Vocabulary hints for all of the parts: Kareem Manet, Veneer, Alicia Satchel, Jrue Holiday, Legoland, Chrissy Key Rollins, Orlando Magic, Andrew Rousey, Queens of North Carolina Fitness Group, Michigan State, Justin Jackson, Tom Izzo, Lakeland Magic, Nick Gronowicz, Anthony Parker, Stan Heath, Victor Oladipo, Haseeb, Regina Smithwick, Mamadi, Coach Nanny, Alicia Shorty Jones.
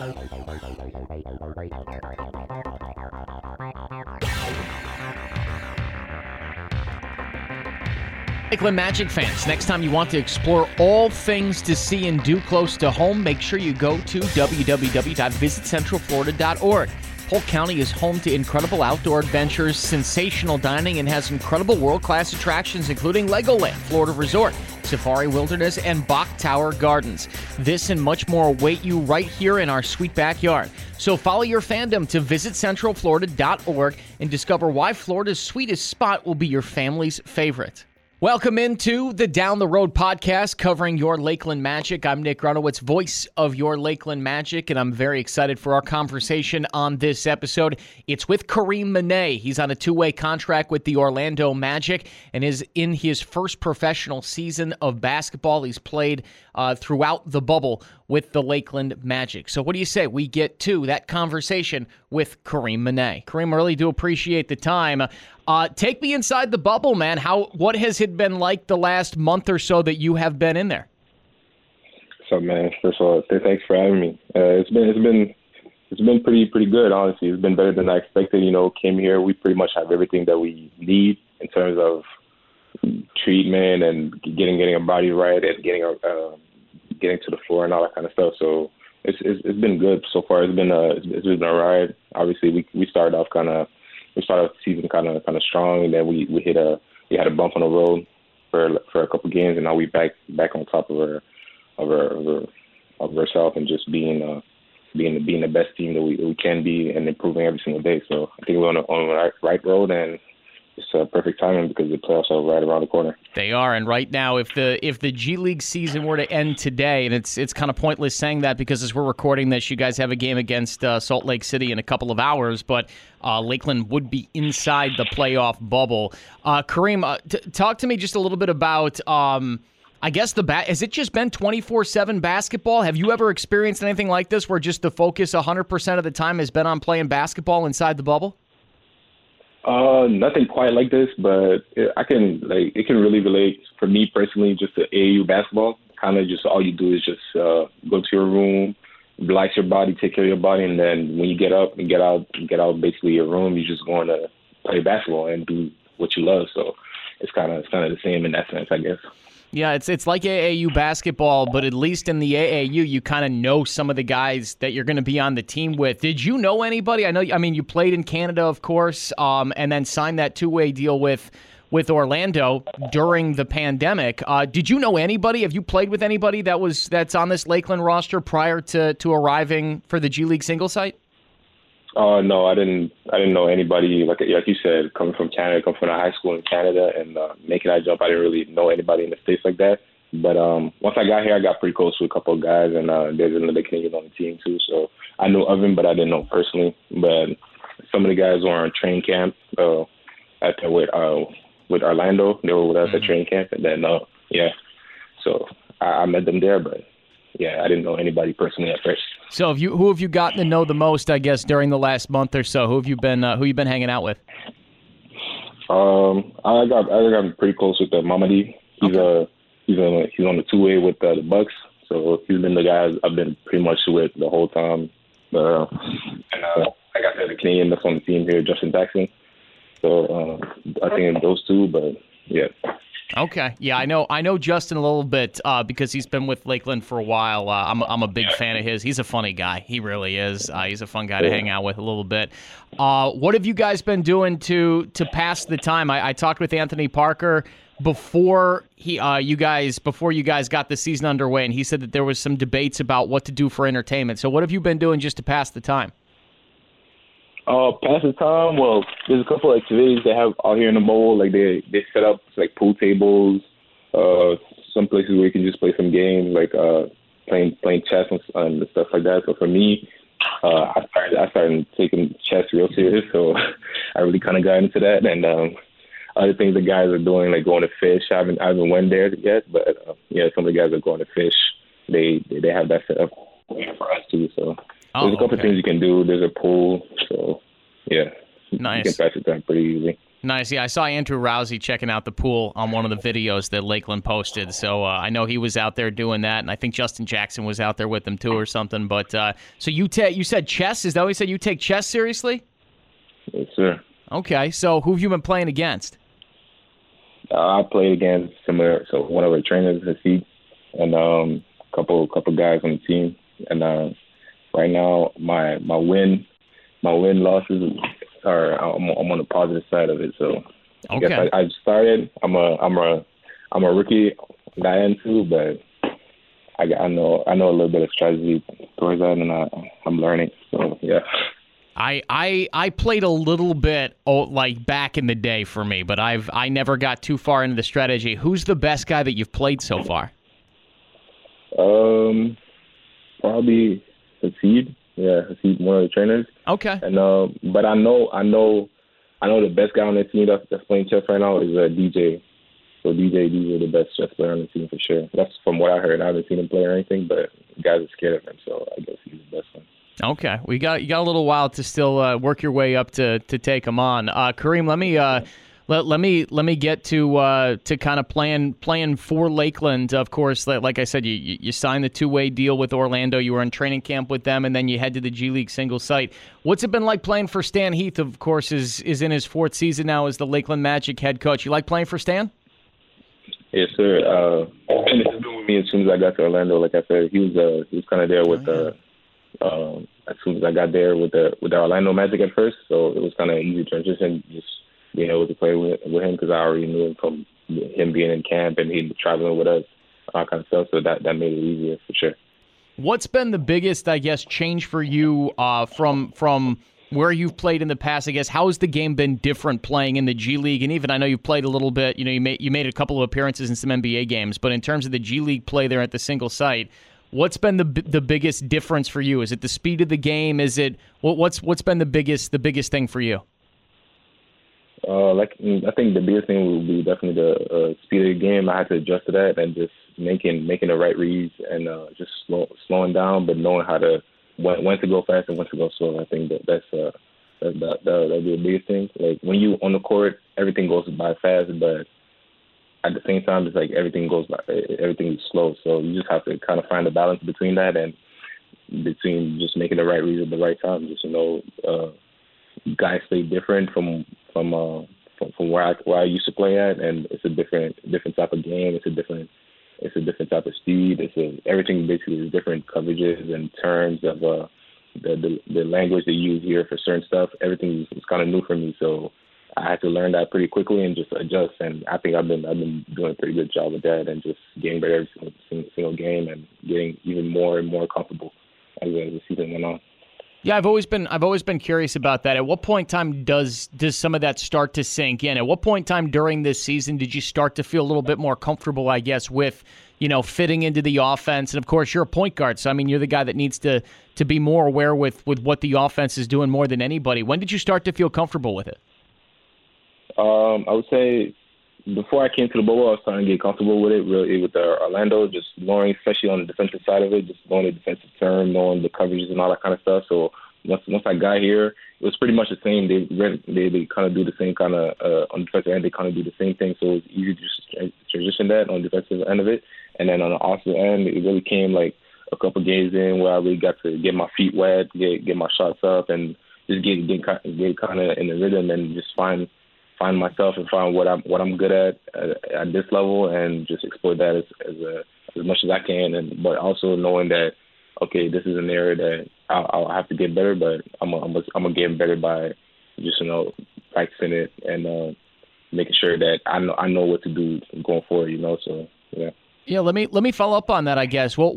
Lakeland Magic fans, next time you want to explore all things to see and do close to home, make sure you go to www.visitcentralflorida.org. Polk County is home to incredible outdoor adventures, sensational dining, and has incredible world-class attractions, including Legoland, Florida Resort, Safari Wilderness, and Bach Tower Gardens. This and much more await you right here in our sweet backyard. So follow your fandom to visitcentralflorida.org and discover why Florida's sweetest spot will be your family's favorite. Welcome into the Down the Road podcast covering your Lakeland Magic. I'm Nick Gronowicz, voice of your Lakeland Magic, and I'm very excited for our conversation on this episode. It's with Kareem Manet. He's on a two-way contract with the Orlando Magic and is in his first professional season of basketball. He's played throughout the bubble with the Lakeland Magic. So what do you say we get to that conversation with Kareem Manet? Kareem, I really do appreciate the time. Take me inside the bubble, man. What has it been like the last month or so that you have been in there? So, man, first of all, thanks for having me. It's been pretty good, honestly. It's been better than I expected. You know, came here, we pretty much have everything that we need in terms of treatment and getting our body right and getting to the floor and all that kind of stuff. So it's been good so far. It's been a ride. Obviously, we started off the season kind of strong, and then we had a bump on the road for a couple games, and now we back on top of ourselves and just being the best team that we can be and improving every single day. So I think we're on the right road, and it's a perfect timing because the playoffs are right around the corner. They are, and right now, if the G League season were to end today, and it's kind of pointless saying that because as we're recording this, you guys have a game against Salt Lake City in a couple of hours, but Lakeland would be inside the playoff bubble. Kareem, talk to me just a little bit about, I guess, has it just been 24/7 basketball? Have you ever experienced anything like this where just the focus 100% of the time has been on playing basketball inside the bubble? Nothing quite like this, but it can really relate for me personally just to AAU basketball. Kind of just all you do is just go to your room, relax your body, take care of your body, and then when you get up and get out basically your room, you're just going to play basketball and do what you love. So it's kind of the same in that sense, I guess. Yeah, it's like AAU basketball, but at least in the AAU, you kind of know some of the guys that you're going to be on the team with. Did you know anybody? I mean, you played in Canada, of course, and then signed that two-way deal with Orlando during the pandemic. Did you know anybody? Have you played with anybody that's on this Lakeland roster prior to arriving for the G League single site? No, I didn't know anybody. Like you said, coming from a high school in Canada and making that jump, I didn't really know anybody in the States like that. But once I got here, I got pretty close with a couple of guys, and there's another Canadian on the team too. So I knew of him, but I didn't know personally. But some of the guys were on train camp with Orlando. They were with us at train camp, and then so I met them there, but. Yeah, I didn't know anybody personally at first. So, who have you gotten to know the most? I guess during the last month or so, who you been hanging out with? I got pretty close with Mamadi. He's on the two-way with the Bucks, so he's been the guy I've been pretty much with the whole time. And I got the Canadian that's on the team here, Justin Jackson. So I think it's those two, but yeah. Okay. Yeah, I know Justin a little bit because he's been with Lakeland for a while. I'm a big fan of his. He's a funny guy. He really is. He's a fun guy to hang out with a little bit. What have you guys been doing to pass the time? I talked with Anthony Parker before you guys got the season underway, and he said that there was some debates about what to do for entertainment. So what have you been doing just to pass the time? Pass the time, well, there's a couple of activities they have out here in the bowl. Like they set up like pool tables, some places where you can just play some games, like playing chess and stuff like that. So for me, I started taking chess real serious, so I really kind of got into that. And other things the guys are doing, like going to fish. I haven't went there yet, but some of the guys are going to fish. They have that set up for us too, so. There's a couple of things you can do. There's a pool, so yeah, nice. You can pass it down pretty easily. Nice. Yeah, I saw Andrew Rousey checking out the pool on one of the videos that Lakeland posted. So I know he was out there doing that, and I think Justin Jackson was out there with him too or something. But so you said chess? Is that what you said? You take chess seriously? Yes, sir. Okay. So who have you been playing against? I played against one of our trainers, Haseeb, and a couple guys on the team. And right now, my win losses are I'm on the positive side of it. So okay. I guess I started. I'm a rookie guy too, but I know a little bit of strategy towards that, and I'm learning. So yeah. I played a little bit like back in the day for me, but I never got too far into the strategy. Who's the best guy that you've played so far? Probably Haseeb. Yeah, Haseeb, one of the trainers. Okay. And but I know the best guy on the team that's playing chess right now is DJ. So DJ the best chess player on the team for sure. That's from what I heard. I haven't seen him play or anything, but guys are scared of him, so I guess he's the best one. Okay, you got a little while to still work your way up to take him on. Kareem, let me get to kind of playing for Lakeland. Of course, like I said, you signed the two-way deal with Orlando. You were in training camp with them, and then you head to the G League single site. What's it been like playing for Stan Heath? Of course, is in his fourth season now as the Lakeland Magic head coach. You like playing for Stan? Yes, sir. And it's been with me as soon as I got to Orlando. Like I said, he was kind of there with. As soon as I got there with the Orlando Magic at first, so it was kind of an easy transition, just being able to play with him because I already knew him from him being in camp and he traveling with us, all kind of stuff. So that made it easier for sure. What's been the biggest, I guess, change for you from where you've played in the past? I guess how has the game been different playing in the G League? And even I know you've played a little bit. You know, you made a couple of appearances in some NBA games, but in terms of the G League play there at the single site. What's been the biggest difference for you? Is it the speed of the game? Is it what's been the biggest thing for you? I think the biggest thing would be definitely the speed of the game. I had to adjust to that and just making the right reads and just slowing down, but knowing how to when to go fast and when to go slow. I think that'd be the biggest thing. Like when you on the court, everything goes by fast, but at the same time, it's like everything is slow. So you just have to kind of find a balance between that and between just making the right read at the right time. Just guys stay different from where I used to play at, and it's a different type of game. It's a different type of speed. Everything basically is different coverages and terms of the language they use here for certain stuff. Everything is kind of new for me, so. I had to learn that pretty quickly and just adjust, and I think I've been doing a pretty good job with that and just getting better every single game and getting even more and more comfortable as the season went on. Yeah, I've always been curious about that. At what point in time does some of that start to sink in? At what point in time during this season did you start to feel a little bit more comfortable, I guess, with fitting into the offense? And of course, you're a point guard, so I mean, you're the guy that needs to be more aware with what the offense is doing more than anybody. When did you start to feel comfortable with it? I would say before I came to the bubble, I was starting to get comfortable with it, really, with Orlando, just knowing, especially on the defensive side of it, just knowing the defensive term, knowing the coverages and all that kind of stuff. So once I got here, it was pretty much the same. They kind of do the same kind of on the defensive end. They kind of do the same thing, so it was easy to just transition that on the defensive end of it. And then on the offensive end, it really came like a couple games in where I really got to get my feet wet, get my shots up, and just get kind of in the rhythm and just find myself and find what I'm good at this level and just exploit that as much as I can. And but also knowing that, okay, this is an area that I'll have to get better, but I'm gonna get better by just practicing it and making sure that I know what to do going forward. So yeah. Yeah. Let me follow up on that. I guess. Well,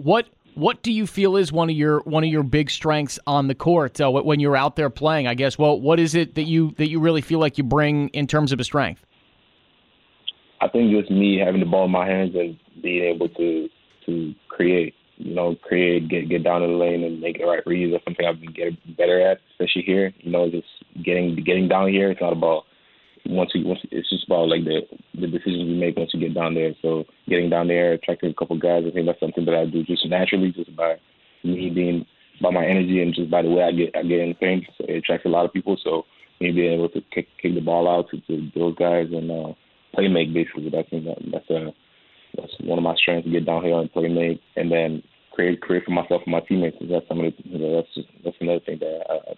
what do you feel is one of your big strengths on the court when you're out there playing? I guess. Well, what is it that you really feel like you bring in terms of a strength? I think just me having the ball in my hands and being able to create, get down to the lane and make the right reads. That's something I've been getting better at, especially here. Just getting down here. It's not about it's just about like the decisions you make once you get down there. So getting down there, attracting a couple guys, I think that's something that I do just naturally, just by me being, by my energy and just by the way I get in the paint. So it attracts a lot of people. So me being able to kick the ball out to those guys and play make, basically. That's one of my strengths, to get down here and play make, and then create for myself and my teammates. That's another thing that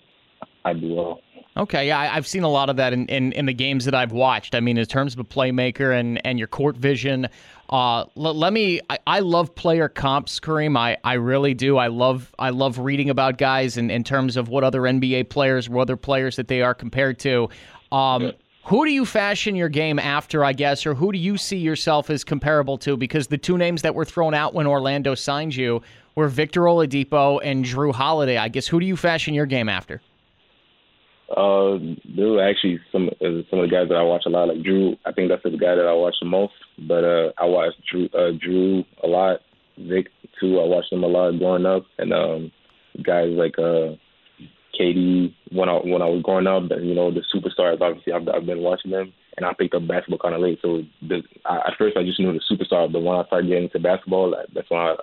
I do well. Okay, yeah, I've seen a lot of that in the games that I've watched. I mean, in terms of a playmaker and your court vision, I love player comps, Kareem. I really do. I love reading about guys in terms of what other NBA players or other players that they are compared to. Yeah. Who do you fashion your game after, I guess, or who do you see yourself as comparable to? Because the two names that were thrown out when Orlando signed you were Victor Oladipo and Jrue Holiday. I guess, who do you fashion your game after? There were actually some of the guys that I watch a lot, like Jrue. I think that's the guy that I watch the most. But I watched Jrue a lot, Vic too. I watched them a lot growing up, and guys like KD when I was growing up. You know, the superstars. Obviously, I've been watching them, and I picked up basketball kind of late. So at first, I just knew the superstar. But when I started getting into basketball, that's when I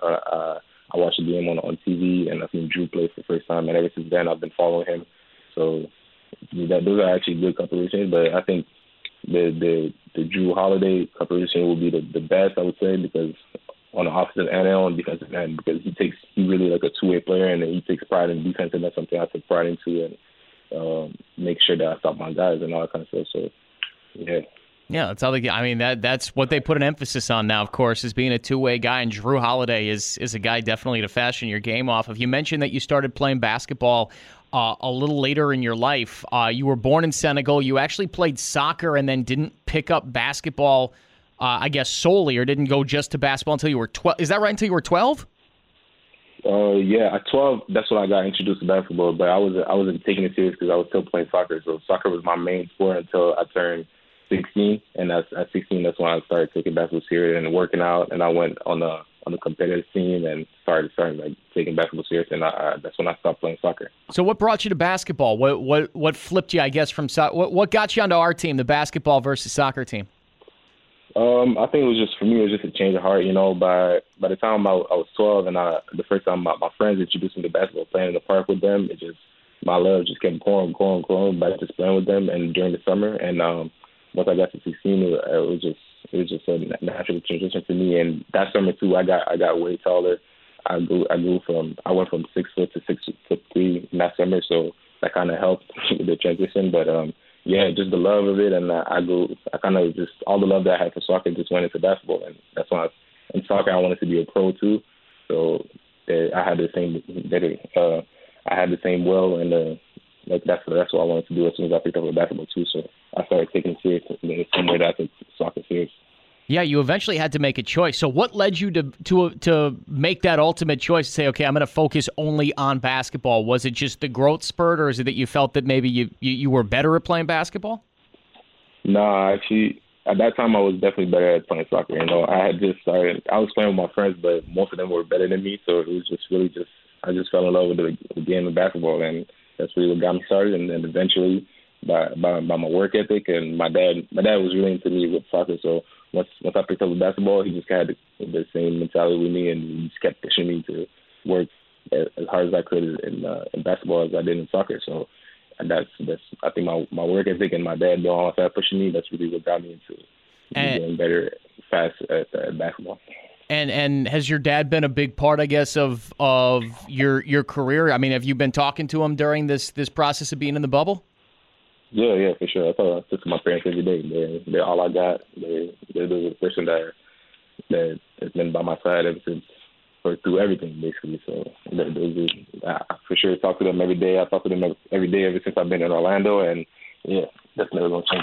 watched the game on TV, and I seen Jrue play for the first time. And ever since then, I've been following him. So those are actually good comparisons, but I think the Jrue Holiday comparison will be the best, I would say, because on the offensive end and on the defensive end, because he's really like a two-way player, and he takes pride in defense, and that's something I take pride into, and make sure that I stop my guys and all that kind of stuff. So, yeah. Yeah, that's how they get. I mean, that's what they put an emphasis on now, of course, is being a two-way guy, and Jrue Holiday is a guy definitely to fashion your game off of. You mentioned that you started playing basketball a little later in your life. You were born in Senegal. You actually played soccer and then didn't pick up basketball, I guess, solely, or didn't go just to basketball until you were 12. Is that right, until you were 12? Yeah, at 12, that's when I got introduced to basketball, but I wasn't taking it serious because I was still playing soccer. So soccer was my main sport until I turned 16, and at 16, that's when I started taking basketball serious and working out, and I went on the competitive scene and started like taking basketball serious, and that's when I stopped playing soccer. So what brought you to basketball? What flipped you, I guess, from soccer? What got you onto our team, the basketball versus soccer team? I think it was just, for me, it was just a change of heart. You know, by the time I was 12, and the first time my friends introduced me to basketball, playing in the park with them, it just, my love just kept growing by just playing with them and during the summer. And once I got to 16, it was just a natural transition for me. And that summer too, I got way taller. I went from 6 foot to 6'3" in that summer, so that kind of helped with the transition. But yeah, just the love of it, and I kind of just, all the love that I had for soccer just went into basketball, and that's why in soccer I wanted to be a pro too. So I had the same will, and like that's what I wanted to do as soon as I picked up a basketball too. So I started taking it serious in the same way that I took soccer serious. Yeah, you eventually had to make a choice. So what led you to make that ultimate choice to say, okay, I'm going to focus only on basketball? Was it just the growth spurt, or is it that you felt that maybe you were better at playing basketball? No, actually, at that time I was definitely better at playing soccer. You know, I had just started. I was playing with my friends, but most of them were better than me. So it was just really just, I just fell in love with the game of basketball, and that's really what got me started. And then eventually, by my work ethic, and my dad was really into me with soccer. So once I picked up with basketball, he just had the same mentality with me, and he just kept pushing me to work as hard as I could in basketball as I did in soccer. So that's I think my work ethic and my dad doing all that, pushing me, that's really what got me into getting better fast at basketball. And has your dad been a big part, I guess, of your career? I mean, have you been talking to him during this process of being in the bubble? Yeah, for sure. I talk to my parents every day. They're all I got. They're the person that has been by my side ever since, or through everything, basically. So I for sure talk to them every day. I talk to them every day ever since I've been in Orlando, and yeah, that's never gonna change.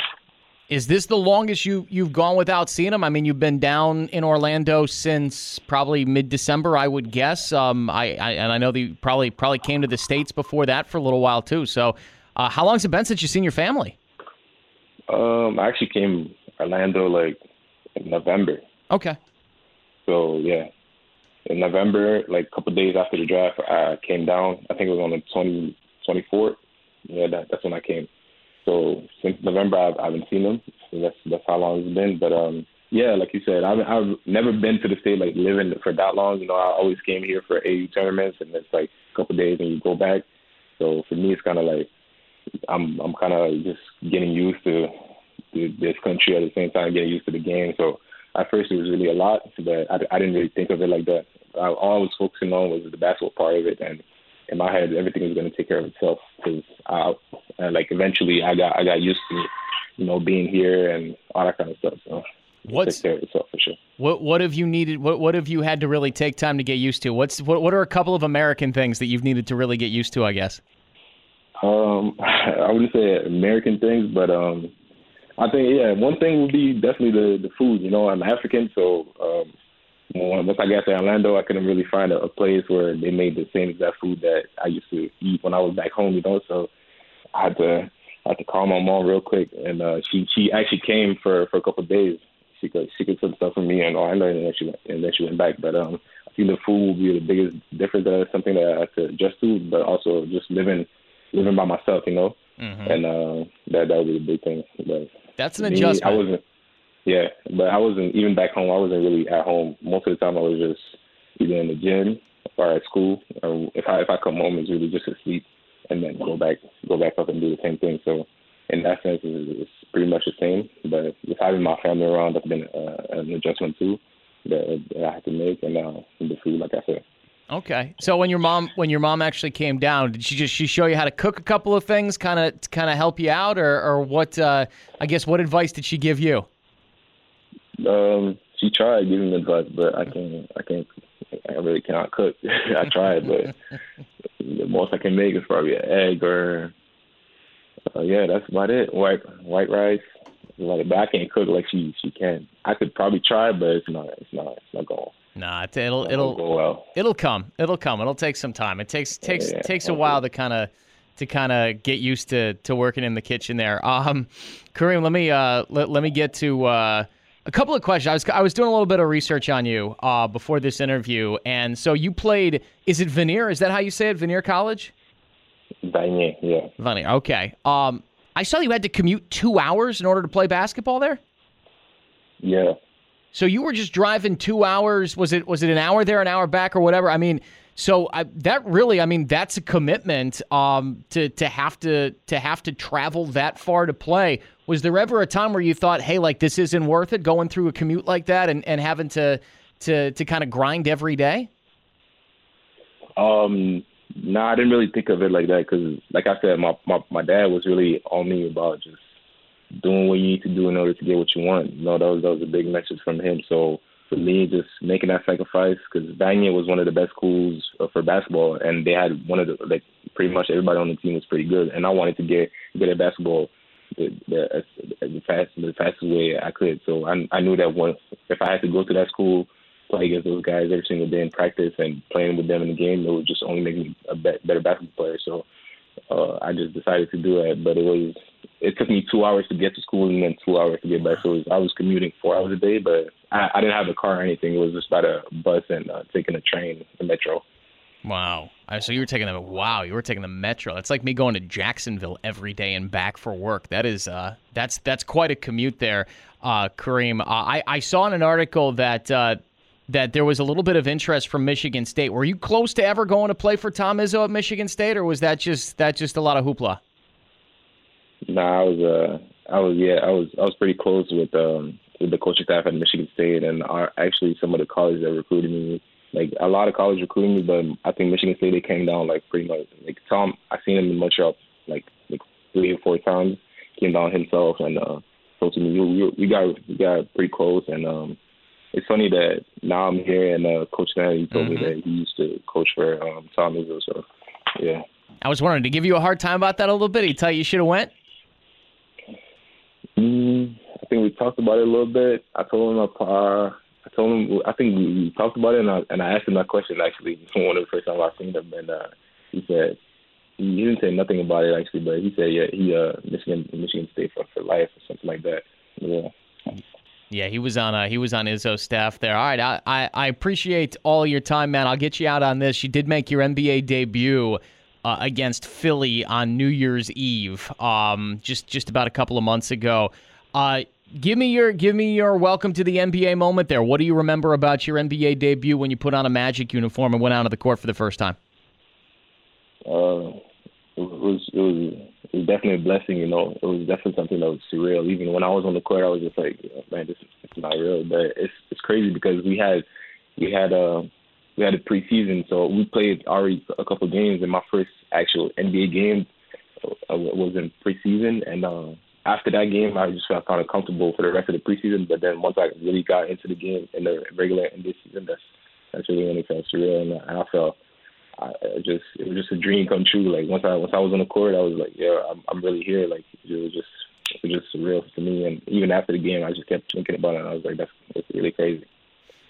Is this the longest you've gone without seeing him? I mean, you've been down in Orlando since probably mid-December, I would guess. I know that you probably came to the States before that for a little while too. So, how long's it been since you've seen your family? I actually came to Orlando like in November. Okay. So yeah, in November, like a couple of days after the draft, I came down. I think it was on the 24th. Yeah, that's when I came. So since November, I haven't seen them. So that's how long it's been. But yeah, like you said, I've never been to the state like living for that long. You know, I always came here for AU tournaments, and it's like a couple of days and you go back. So for me, it's kind of like I'm kind of just getting used to this country at the same time, getting used to the game. So at first it was really a lot, but I didn't really think of it like that. All I was focusing on was the basketball part of it, and in my head, everything was going to take care of itself. Because eventually, I got used to, being here and all that kind of stuff. So it took care of itself for sure. What have you needed? What have you had to really take time to get used to? What are a couple of American things that you've needed to really get used to, I guess? I wouldn't say American things, but I think one thing would be definitely the food. I'm African, so. Once I got to Orlando, I couldn't really find a place where they made the same exact food that I used to eat when I was back home, So I had to call my mom real quick, and she actually came for a couple of days. She could cook stuff for me in Orlando, and then she went back. But I think the food would be the biggest difference. That's something that I had to adjust to, but also just living by myself, Mm-hmm. And that would be the big thing. But that's an adjustment. Yeah, but I wasn't even back home. I wasn't really at home. Most of the time I was just either in the gym or at school. Or if I come home, it's really just to sleep and then go back up and do the same thing. So in that sense, it's pretty much the same. But just having my family around has been an adjustment too that I had to make, and now the food, like I said. Okay. So when your mom actually came down, did she show you how to cook a couple of things, kind of help you out, or what? I guess what advice did she give you? She tried giving advice, but I really cannot cook. I tried, but the most I can make is probably an egg or that's about it. White rice, but I can't cook like she can. I could probably try, but it's not going. Nah, it'll go well. It'll come. It'll take some time. It takes a while to kind of get used to working in the kitchen there. Kareem, let me get to a couple of questions. I was doing a little bit of research on you before this interview, and so you played. Is it Veneer? Is that how you say it? Veneer College? Veneer, yeah. Veneer. Okay. I saw you had to commute 2 hours in order to play basketball there. Yeah. So you were just driving 2 hours. Was it an hour there, an hour back, or whatever? I mean, that's a commitment to have to travel that far to play. Was there ever a time where you thought, hey, like this isn't worth it, going through a commute like that and having to kind of grind every day? No, I didn't really think of it like that because, like I said, my dad was really on me about just doing what you need to do in order to get what you want. That was a big message from him. So for me, just making that sacrifice, because Veneer was one of the best schools for basketball, and they had one of the pretty much everybody on the team was pretty good, and I wanted to get good at basketball the fastest way I could. So I knew that once if I had to go to that school, play against those guys every single day in practice and playing with them in the game, it would just only make me a better basketball player. So I just decided to do it. But it took me 2 hours to get to school and then 2 hours to get back. So I was commuting 4 hours a day, but I didn't have a car or anything. It was just by the bus and taking a train, the metro. Wow. So you were taking the metro. That's like me going to Jacksonville every day and back for work. That is that's quite a commute there, Kareem. I saw in an article that there was a little bit of interest from Michigan State. Were you close to ever going to play for Tom Izzo at Michigan State, or was that just a lot of hoopla? No, I was pretty close with the coaching staff at Michigan State, and actually some of the colleges that recruited me. Like, a lot of colleges recruiting me, but I think Michigan State, they came down, like, pretty much. Like, Tom, I seen him in Montreal, like 3 or 4 times. Came down himself and spoke to me. We got pretty close. And it's funny that now I'm here, and Coach Nanny told me that he used to coach for Tom Izzo. So, yeah. I was wondering, to give you a hard time about that a little bit? He tell you should have went? I think we talked about it a little bit. I think we talked about it, and I asked him that question, actually, one of the first time I seen him, and he said, he didn't say nothing about it, actually, but he said, yeah, he Michigan State for life or something like that. Yeah. Yeah, he was on Izzo's staff there. All right, I appreciate all your time, man. I'll get you out on this. You did make your NBA debut against Philly on New Year's Eve, just about a couple of months ago. Give me your welcome to the NBA moment there. What do you remember about your NBA debut when you put on a Magic uniform and went out on the court for the first time? It was definitely a blessing, you know. It was definitely something that was surreal. Even when I was on the court, I was just like, man, this is not real. But it's crazy because we had a preseason, so we played already a couple games, and my first actual NBA game was in preseason. And after that game, I just felt kind of comfortable for the rest of the preseason. But then once I really got into the game in the regular NBA season, that's really when it felt surreal, and I felt. It was just a dream come true. Like once I was on the court, I was like, yeah, I'm really here. Like it was just surreal to me. And even after the game, I just kept thinking about it. And I was like, that's really crazy.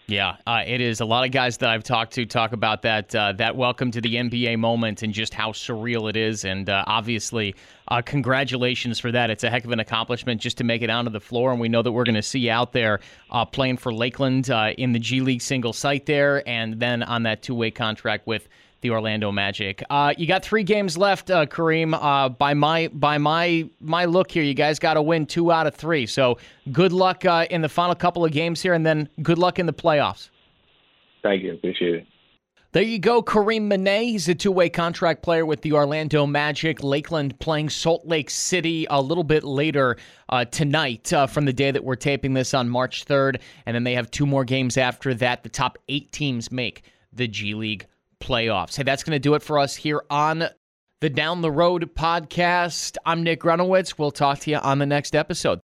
Yeah, it is. A lot of guys that I've talked to talk about that welcome to the NBA moment and just how surreal it is. And obviously, congratulations for that. It's a heck of an accomplishment just to make it onto the floor. And we know that we're going to see you out there playing for Lakeland in the G League single site there, and then on that two-way contract with the Orlando Magic. You got 3 games left, Kareem. By my look here, you guys got to win 2 out of 3. So good luck in the final couple of games here, and then good luck in the playoffs. Thank you. Appreciate it. There you go, Kareem Manet. He's a two-way contract player with the Orlando Magic. Lakeland playing Salt Lake City a little bit later tonight from the day that we're taping this on March 3rd. And then they have 2 more games after that. The top 8 teams make the G League playoffs. Hey, that's going to do it for us here on the Down the Road podcast. I'm Nick Gronowicz. We'll talk to you on the next episode.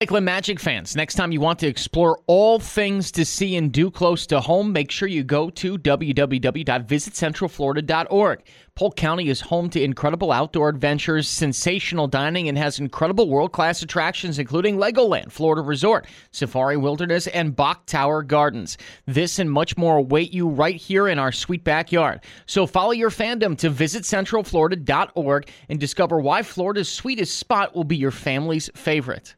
Lakeland Magic fans, next time you want to explore all things to see and do close to home, make sure you go to www.visitcentralflorida.org. Polk County is home to incredible outdoor adventures, sensational dining, and has incredible world-class attractions including Legoland, Florida Resort, Safari Wilderness, and Bach Tower Gardens. This and much more await you right here in our sweet backyard. So follow your fandom to visitcentralflorida.org and discover why Florida's sweetest spot will be your family's favorite.